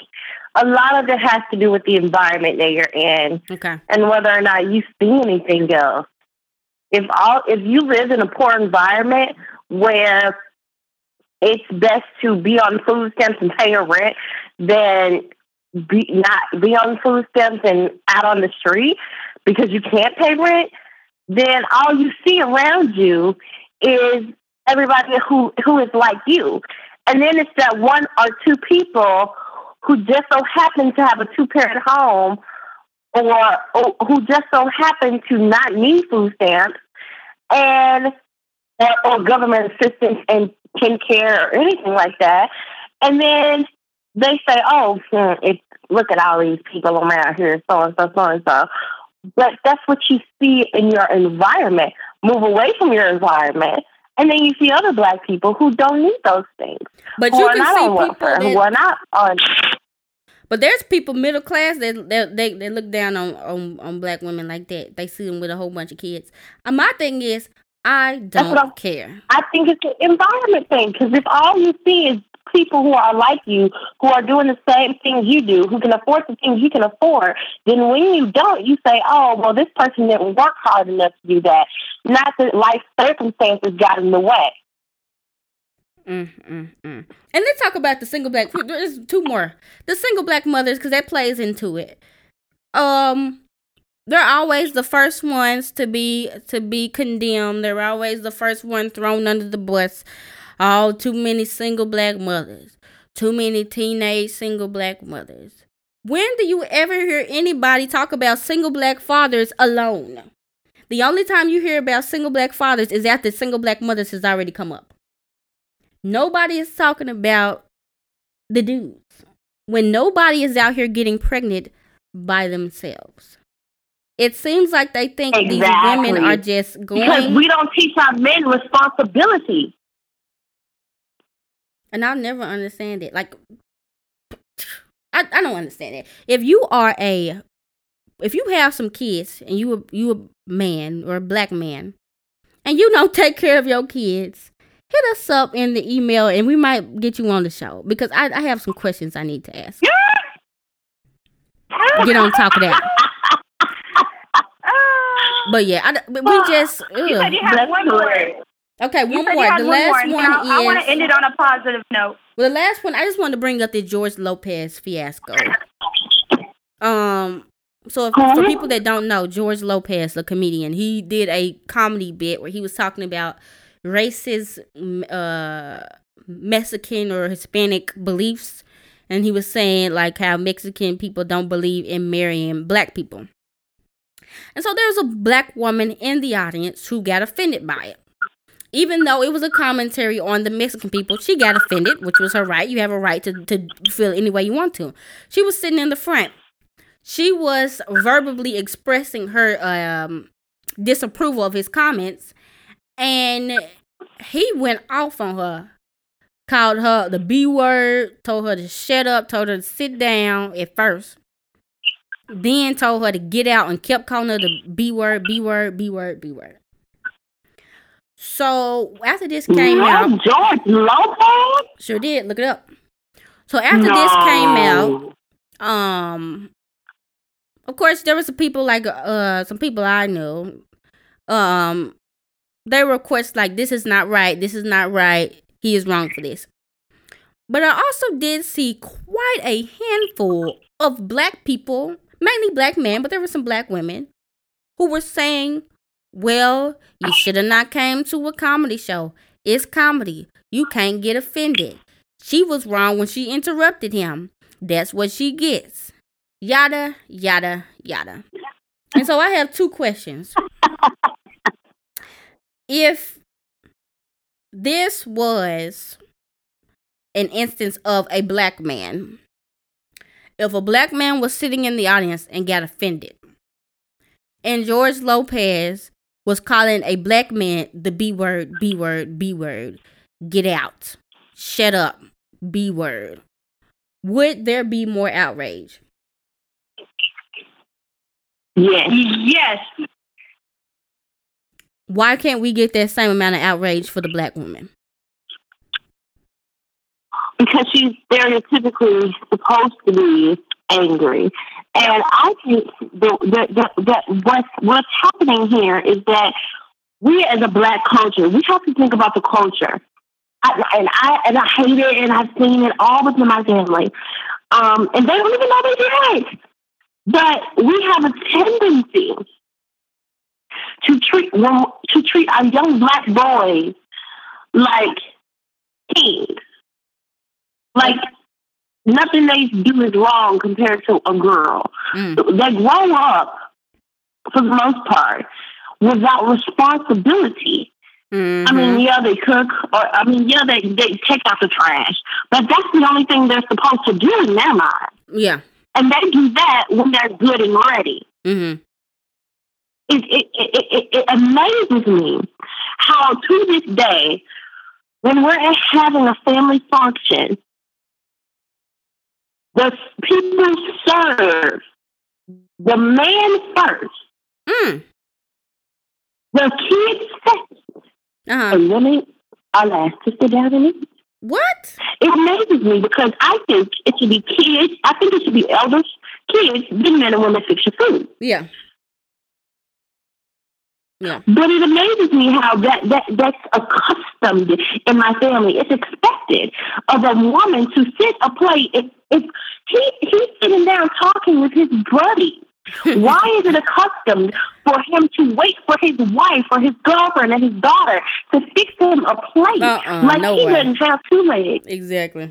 a lot of it has to do with the environment that you're in. Okay. And whether or not you see anything else. If all, if you live in a poor environment where it's best to be on food stamps and pay your rent than be, not be on food stamps and out on the street because you can't pay rent, then all you see around you is everybody who, who is like you. And then it's that one or two people who just so happen to have a two-parent home or, or who just so happen to not need food stamps and or, or government assistance and care or anything like that, and then they say, "Oh, it's, look at all these people around here, so and so, so and so." But that's what you see in your environment. Move away from your environment, and then you see other black people who don't need those things. But you can see people welfare, that, who are not on. But there's people middle class that that they, they look down on, on on black women like that. They see them with a whole bunch of kids. And my thing is, I don't care. I think it's an environment thing, because if all you see is people who are like you, who are doing the same things you do, who can afford the things you can afford, then when you don't, you say, oh, well, this person didn't work hard enough to do that. Not that life circumstances got in the way. Mm, mm, mm. And let's talk about the single black, there's two more. The single black mothers, because that plays into it. Um... They're always the first ones to be to be condemned. They're always the first one thrown under the bus. Oh, too many single black mothers. Too many teenage single black mothers. When do you ever hear anybody talk about single black fathers alone? The only time you hear about single black fathers is after single black mothers has already come up. Nobody is talking about the dudes. When nobody is out here getting pregnant by themselves. It seems like they think exactly. These women are just going... Because we don't teach our men responsibility. And I'll never understand it. Like, I, I don't understand it. If you are a... If you have some kids and you a, you a man or a black man and you don't take care of your kids, hit us up in the email and we might get you on the show. Because I, I have some questions I need to ask. Get on top of that. But yeah, I, we well, just... Ugh. You said you had one more. Okay, one more. The last one is... I want to end it on a positive note. Well, the last one, I just want to bring up the George Lopez fiasco. Um, So if, for people that don't know, George Lopez, the comedian, he did a comedy bit where he was talking about racist uh, Mexican or Hispanic beliefs. And he was saying like how Mexican people don't believe in marrying black people. And so there's a black woman in the audience who got offended by it. Even though it was a commentary on the Mexican people, she got offended, which was her right. You have a right to, to feel any way you want to. She was sitting in the front. She was verbally expressing her um, disapproval of his comments. And he went off on her. Called her the B word, told her to shut up, told her to sit down at first. Then told her to get out and kept calling her the B word, B word, B word, B word. So after this came no, out, George Lopez sure did. Look it up. So after no. this came out, um, of course there was some people like uh some people I knew, um, they request like this is not right, this is not right. He is wrong for this. But I also did see quite a handful of black people. Mainly black men, but there were some black women who were saying, well, you should have not came to a comedy show. It's comedy. You can't get offended. She was wrong when she interrupted him. That's what she gets. Yada, yada, yada. And so I have two questions. If this was an instance of a black man... If a black man was sitting in the audience and got offended, and George Lopez was calling a black man the B word, B word, B word. Get out. Shut up. B word. Would there be more outrage? Yes. Yes. Why can't we get that same amount of outrage for the black woman? Because she's stereotypically supposed to be angry. And I think that, that, that, that what's, what's happening here is that we as a black culture, we have to think about the culture. I, and I and I hate it, and I've seen it all within my family. Um, and they don't even know they did it. But we have a tendency to treat well, to treat our young black boys like kings. Like, nothing they do is wrong compared to a girl. Mm. They grow up, for the most part, without responsibility. Mm-hmm. I mean, yeah, they cook, or I mean, yeah, they, they take out the trash. But that's the only thing they're supposed to do in their mind. Yeah. And they do that when they're good and ready. Mm-hmm. It, it, it, it, it amazes me how, to this day, when we're having a family function, the people serve the man first, mm. the kids second, uh-huh. and women are last to sit down and eat. What? It amazes me because I think it should be kids. I think it should be elders, kids, then men and women fix your food. Yeah. Yeah. But it amazes me how that, that that's accustomed in my family. It's expected of a woman to sit a plate. If, if he he's sitting down talking with his buddy, why is it accustomed for him to wait for his wife or his girlfriend and his daughter to fix him a plate uh-uh, like no he way. Doesn't have two legs? Exactly.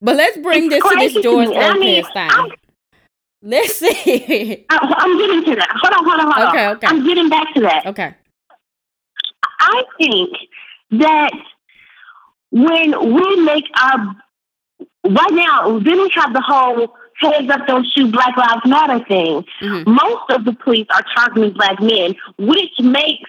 But let's bring it's this to this George Lopez I mean, thing. I'm, Let's see. I, I'm getting to that. Hold on, hold on, hold okay, on. Okay. I'm getting back to that. Okay. I think that when we make our... Right now, then we have the whole hands up, don't shoot, Black Lives Matter thing. Mm-hmm. Most of the police are targeting black men, which makes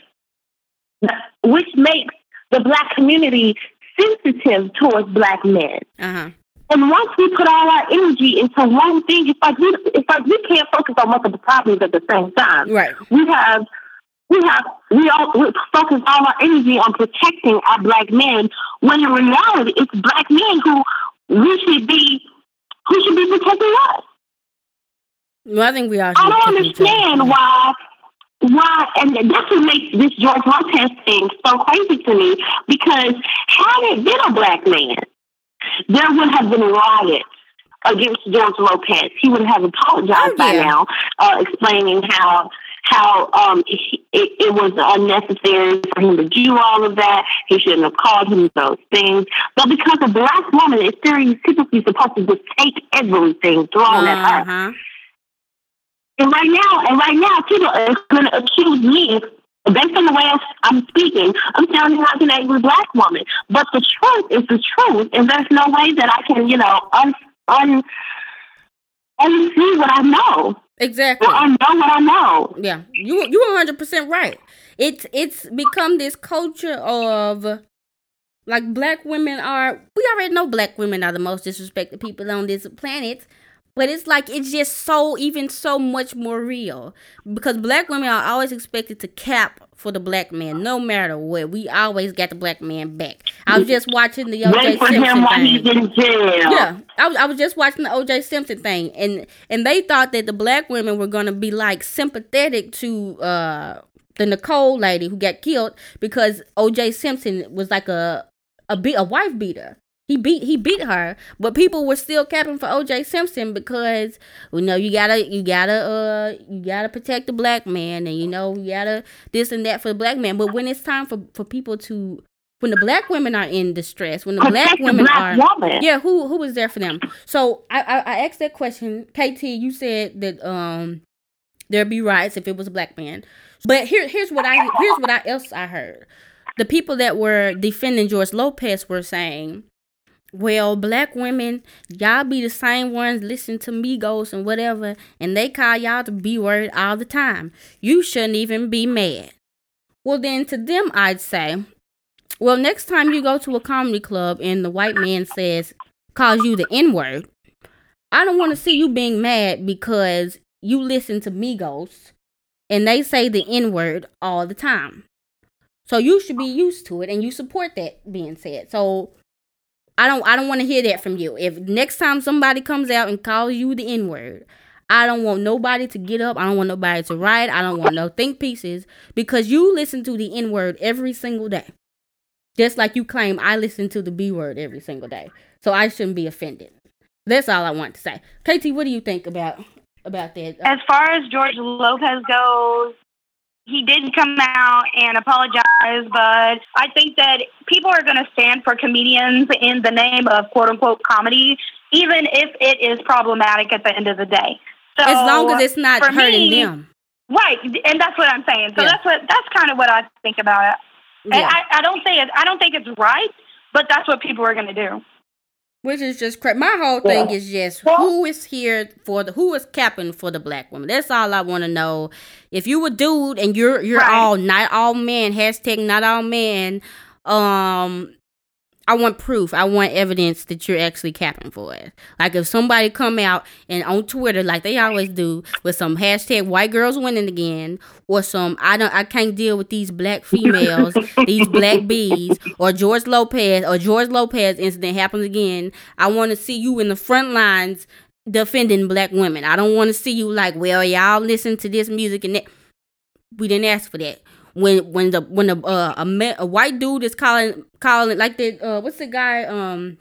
which makes the black community sensitive towards black men. Uh-huh. And once we put all our energy into one thing, it's like we, it's like we can't focus on multiple problems at the same time. Right. We have, we have, we all we focus all our energy on protecting our black men. When in reality, it's black men who we should be, who should be protecting us. Well, I think we all. I don't understand why. Why, and that's what makes this George Lopez thing so crazy to me. Because had it been a black man, there would have been riots against George Lopez. He would have apologized oh, by yeah. now, uh, explaining how how um, he, it, it was unnecessary for him to do all of that. He shouldn't have called him those things. But because a black woman is stereotypically supposed to just take everything thrown uh-huh. at her, and right now, and right now, people are going to accuse me. Based on the way I'm speaking, I'm sounding like an angry black woman. But the truth is the truth, and there's no way that I can, you know, un un unsee what I know. Exactly. Or unknow what I know. Yeah, you you one hundred percent right. It's it's become this culture of like black women are. We already know black women are the most disrespected people on this planet. But it's like, it's just so, even so much more real. Because black women are always expected to cap for the black man, no matter what. We always got the black man back. I was just watching the O J Simpson thing. Yeah, I was, I was just watching the O J Simpson thing. And, and they thought that the black women were going to be, like, sympathetic to uh, the Nicole lady who got killed because O J Simpson was like a a, be- a wife beater. He beat he beat her, but people were still capping for O J Simpson because you know you gotta you gotta uh you gotta protect the black man, and you know you gotta this and that for the black man. But when it's time for, for people to when the black women are in distress, when the protect black women the black are woman. yeah, who who is there for them? So I, I I asked that question, K T. You said that um there'd be riots if it was a black man, but here here's what I here's what I else I heard. The people that were defending George Lopez were saying, well, black women, y'all be the same ones listen to Migos and whatever, and they call y'all the B word all the time. You shouldn't even be mad. Well, then to them, I'd say, well, next time you go to a comedy club and the white man says, calls you the N-word, I don't want to see you being mad because you listen to Migos and they say the N-word all the time. So you should be used to it and you support that being said. So I don't I don't want to hear that from you. If next time somebody comes out and calls you the N-word, I don't want nobody to get up. I don't want nobody to riot. I don't want no think pieces because you listen to the N-word every single day. Just like you claim I listen to the B-word every single day. So I shouldn't be offended. That's all I want to say. K T, what do you think about about that? As far as George Lopez goes, he did come out and apologize, but I think that people are going to stand for comedians in the name of quote-unquote comedy, even if it is problematic at the end of the day. So as long as it's not hurting me, them. Right, and that's what I'm saying. So yeah. that's what that's kind of what I think about it. Yeah. And I, I don't say it, I don't think it's right, but that's what people are going to do. Which is just crazy. My whole thing yeah. is just yeah. who is here for the who is capping for the black woman. That's all I want to know. If you a dude and you're you're right. all not all men hashtag not all men. Um, I want proof. I want evidence that you're actually capping for it. Like if somebody come out and on Twitter like they always do with some hashtag white girls winning again or some I don't I can't deal with these black females, these black bees or George Lopez or George Lopez incident happens again. I want to see you in the front lines defending black women. I don't want to see you like, well, y'all listen to this music and that. We didn't ask for that. When when the when the uh, a, me, a white dude is calling calling like the uh, what's the guy um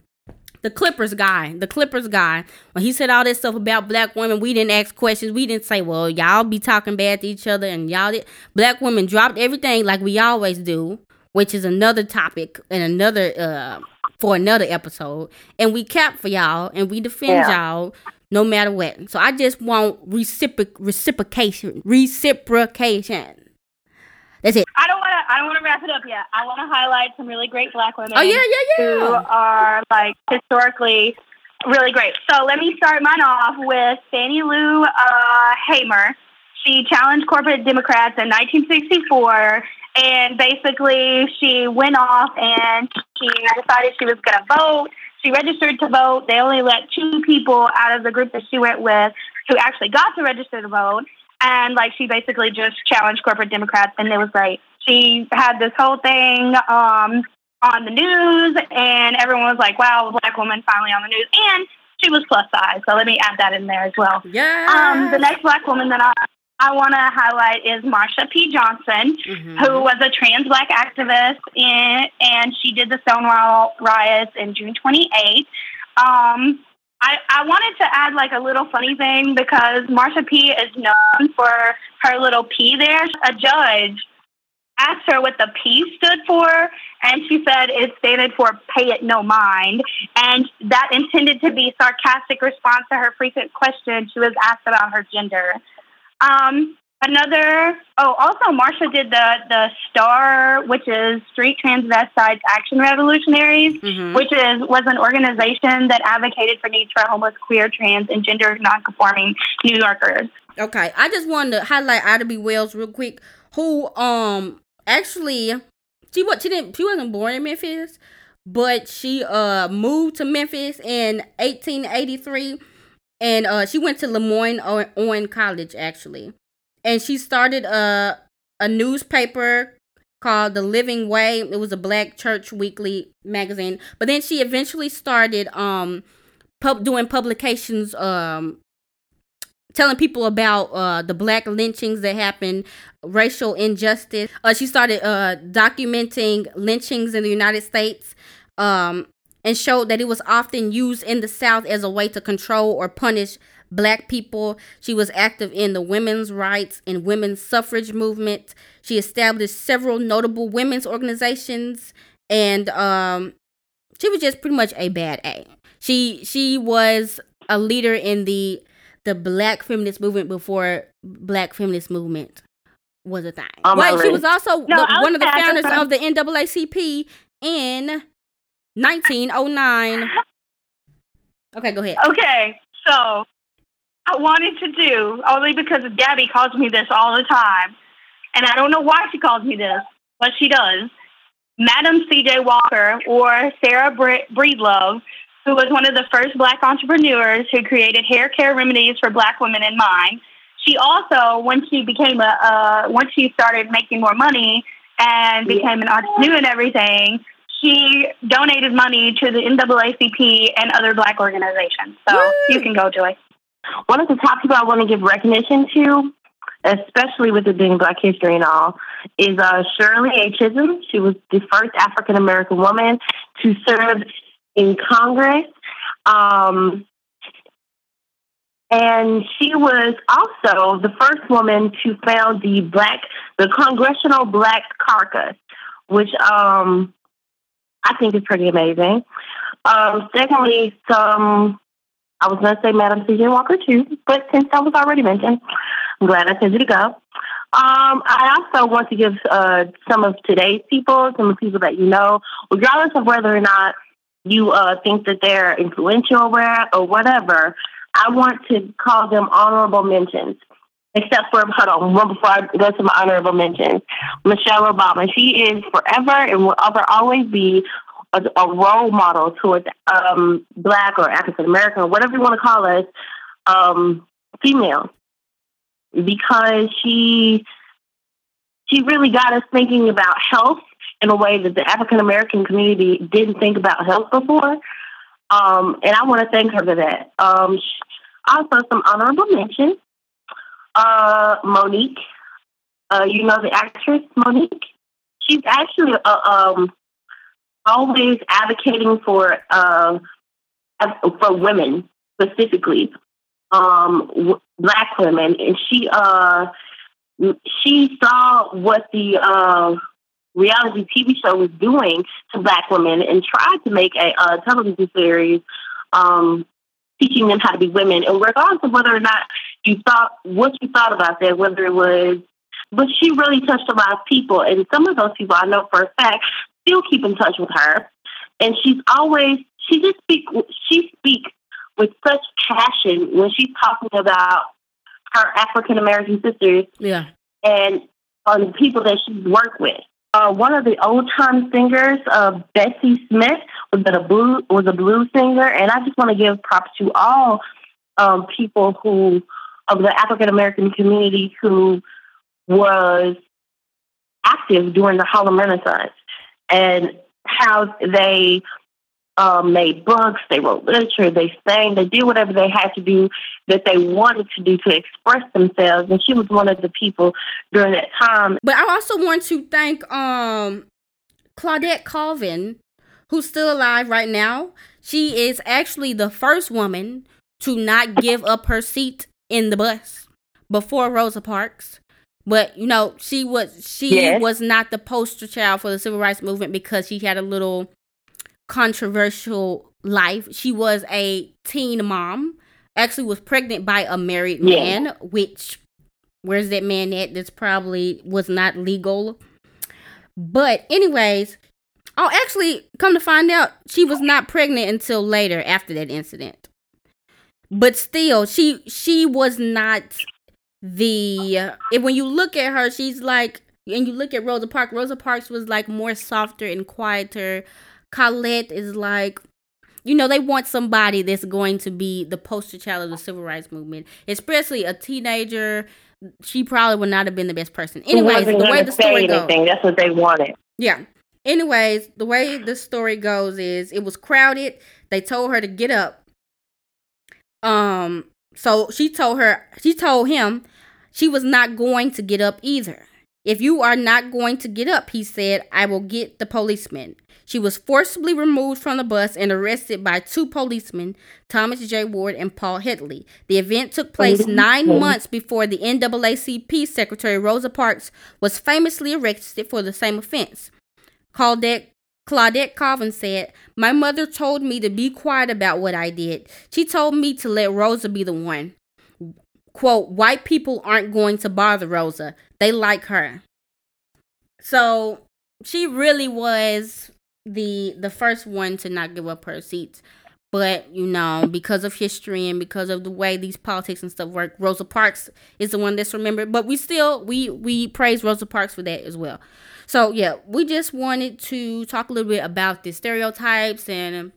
the Clippers guy the Clippers guy when he said all this stuff about black women, we didn't ask questions, we didn't say, well, y'all be talking bad to each other and y'all did. Black women dropped everything like we always do, which is another topic and another uh for another episode, and we cap for y'all and we defend yeah. y'all no matter what. So I just want reciproc reciprocation reciprocation. That's it. I don't want to. I don't want to wrap it up yet. I want to highlight some really great black women. Oh yeah, yeah, yeah. Who are like historically really great. So let me start mine off with Fannie Lou uh, Hamer. She challenged corporate Democrats in nineteen sixty-four, and basically she went off and she decided she was going to vote. She registered to vote. They only let two people out of the group that she went with who actually got to register to vote. And, like, she basically just challenged corporate Democrats, and it was great. She had this whole thing um, on the news, and everyone was like, wow, a black woman finally on the news. And she was plus size, so let me add that in there as well. Yes. Um, the next black woman that I, I want to highlight is Marsha P. Johnson, mm-hmm. who was a trans black activist, in, and she did the Stonewall riots in June twenty-eighth. Um I, I wanted to add, like, a little funny thing because Marsha P. is known for her little P there. A judge asked her what the P stood for, and she said it standed for pay it no mind. And that intended to be sarcastic response to her frequent question she was asked about her gender. Um, another, oh, also Marsha did the, the STAR, which is Street Transvestites Action Revolutionaries, mm-hmm. which is was an organization that advocated for needs for homeless, queer, trans, and gender nonconforming New Yorkers. Okay, I just wanted to highlight Ida B. Wells real quick, who um actually she what she didn't she wasn't born in Memphis, but she uh moved to Memphis in eighteen eighty-three, and uh she went to Lemoyne Owen College actually. And she started a a newspaper called The Living Way. It was a black church weekly magazine. But then she eventually started um pub- doing publications, um telling people about uh the black lynchings that happened, racial injustice. Uh, she started uh documenting lynchings in the United States, um and showed that it was often used in the South as a way to control or punish black people. She was active in the women's rights and women's suffrage movement. She established several notable women's organizations, and um, she was just pretty much a bad A. She she was a leader in the the black feminist movement before black feminist movement was a thing. Um, Wait, she was also no, the, one of the founders of the N double A C P in nineteen oh nine. Okay, go ahead. Okay, so I wanted to do, only because Gabby calls me this all the time, and I don't know why she calls me this, but she does. Madam C J Walker, or Sarah Breedlove, who was one of the first Black entrepreneurs who created hair care remedies for Black women in mind. She also, when she became a, uh, once she started making more money and became an entrepreneur and everything, she donated money to the N double A C P and other Black organizations. So Woo! You can go, Joy. One of the top people I want to give recognition to, especially with it being Black history and all, is uh, Shirley A. Chisholm. She was the first African-American woman to serve in Congress. Um, and she was also the first woman to found the Black, the Congressional Black Caucus, which um, I think is pretty amazing. Um, secondly, some... I was going to say Madam C J Walker, too, but since that was already mentioned, I'm glad I said you to go. Um, I also want to give uh, some of today's people, some of the people that you know, regardless of whether or not you uh, think that they're influential or whatever, I want to call them honorable mentions. Except for, hold on, one before I go to my honorable mentions, Michelle Obama. She is forever and will ever always be A, a role model towards um, Black or African American or whatever you want to call us, um, female, because she she really got us thinking about health in a way that the African American community didn't think about health before, um, and I want to thank her for that. Um, also, some honorable mentions: uh, Monique, uh, you know the actress Monique. She's actually a uh, um. always advocating for uh, for women specifically, um, w- Black women, and she uh, she saw what the uh, reality T V show was doing to Black women, and tried to make a, a television series um, teaching them how to be women. And regardless of whether or not you thought what you thought about that, whether it was, but she really touched a lot of people, and some of those people I know for a fact still keep in touch with her, and she's always she just speak she speaks with such passion when she's talking about her African American sisters, yeah, and on the people that she's worked with. Uh, one of the old time singers, uh, Bessie Smith, was a blue was a blues singer, and I just want to give props to all um, people who of the African American community who was active during the Harlem Renaissance. And how they um, made books, they wrote literature, they sang, they did whatever they had to do that they wanted to do to express themselves. And she was one of the people during that time. But I also want to thank um, Claudette Colvin, who's still alive right now. She is actually the first woman to not give up her seat in the bus before Rosa Parks. But, you know, she was she yes. was not the poster child for the civil rights movement because she had a little controversial life. She was a teen mom, actually was pregnant by a married yeah. man, which, where's that man at? That's probably was not legal. But anyways, oh, actually, come to find out, she was not pregnant until later after that incident. But still, she she was not... The if when you look at her, she's like, and you look at Rosa Parks. Rosa Parks was like more softer and quieter. Colette is like, you know, they want somebody that's going to be the poster child of the civil rights movement, especially a teenager. She probably would not have been the best person. Anyways, the way the story goes, that's what they wanted. Yeah. Anyways, the way the story goes is it was crowded. They told her to get up. Um. So she told her, she told him she was not going to get up either. If you are not going to get up, he said, I will get the policeman. She was forcibly removed from the bus and arrested by two policemen, Thomas J. Ward and Paul Headley. The event took place nine months before the N double A C P secretary, Rosa Parks, was famously arrested for the same offense. Claudette, Claudette Colvin said, my mother told me to be quiet about what I did. She told me to let Rosa be the one. Quote, white people aren't going to bother Rosa. They like her. So she really was the the first one to not give up her seats. But, you know, because of history and because of the way these politics and stuff work, Rosa Parks is the one that's remembered. But we still, we, we praise Rosa Parks for that as well. So, yeah, we just wanted to talk a little bit about the stereotypes and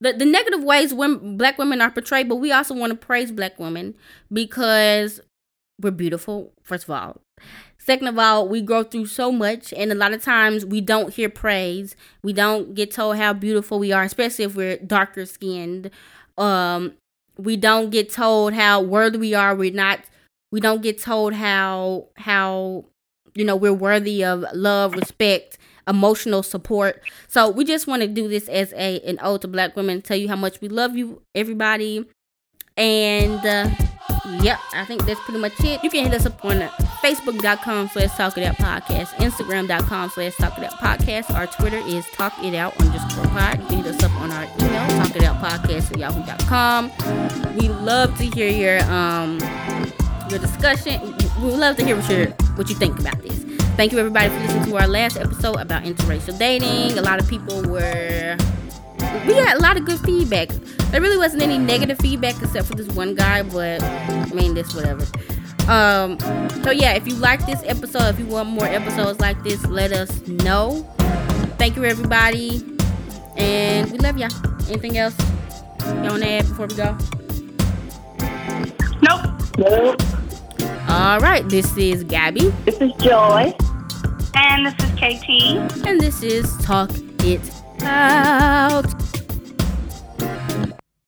the, the negative ways women, black women are portrayed. But we also want to praise black women because we're beautiful, first of all. Second of all, we grow through so much, and a lot of times we don't hear praise. We don't get told how beautiful we are, especially if we're darker skinned. Um, we don't get told how worthy we are. We're not. We don't get told how how you know we're worthy of love, respect, emotional support. So we just want to do this as a an ode to black women, tell you how much we love you, everybody, and. Uh, Yep, I think that's pretty much it. You can hit us up on Facebook.com slash Talk It Out Podcast, Instagram.com slash Talk It Out Podcast. Our Twitter is Talk It Out underscore pod. You can hit us up on our email, Talk It Out Podcast at yahoo dot com. We love to hear your um your discussion. We love to hear what, your, what you think about this. Thank you, everybody, for listening to our last episode about interracial dating. A lot of people were... We got a lot of good feedback. There really wasn't any negative feedback except for this one guy, but I mean, this whatever. Um, so yeah, if you like this episode, if you want more episodes like this, let us know. Thank you, everybody, and we love y'all. Anything else you want to add before we go? Nope. Nope. All right. This is Gabby. This is Joy. And this is K T. And this is Talk It Out.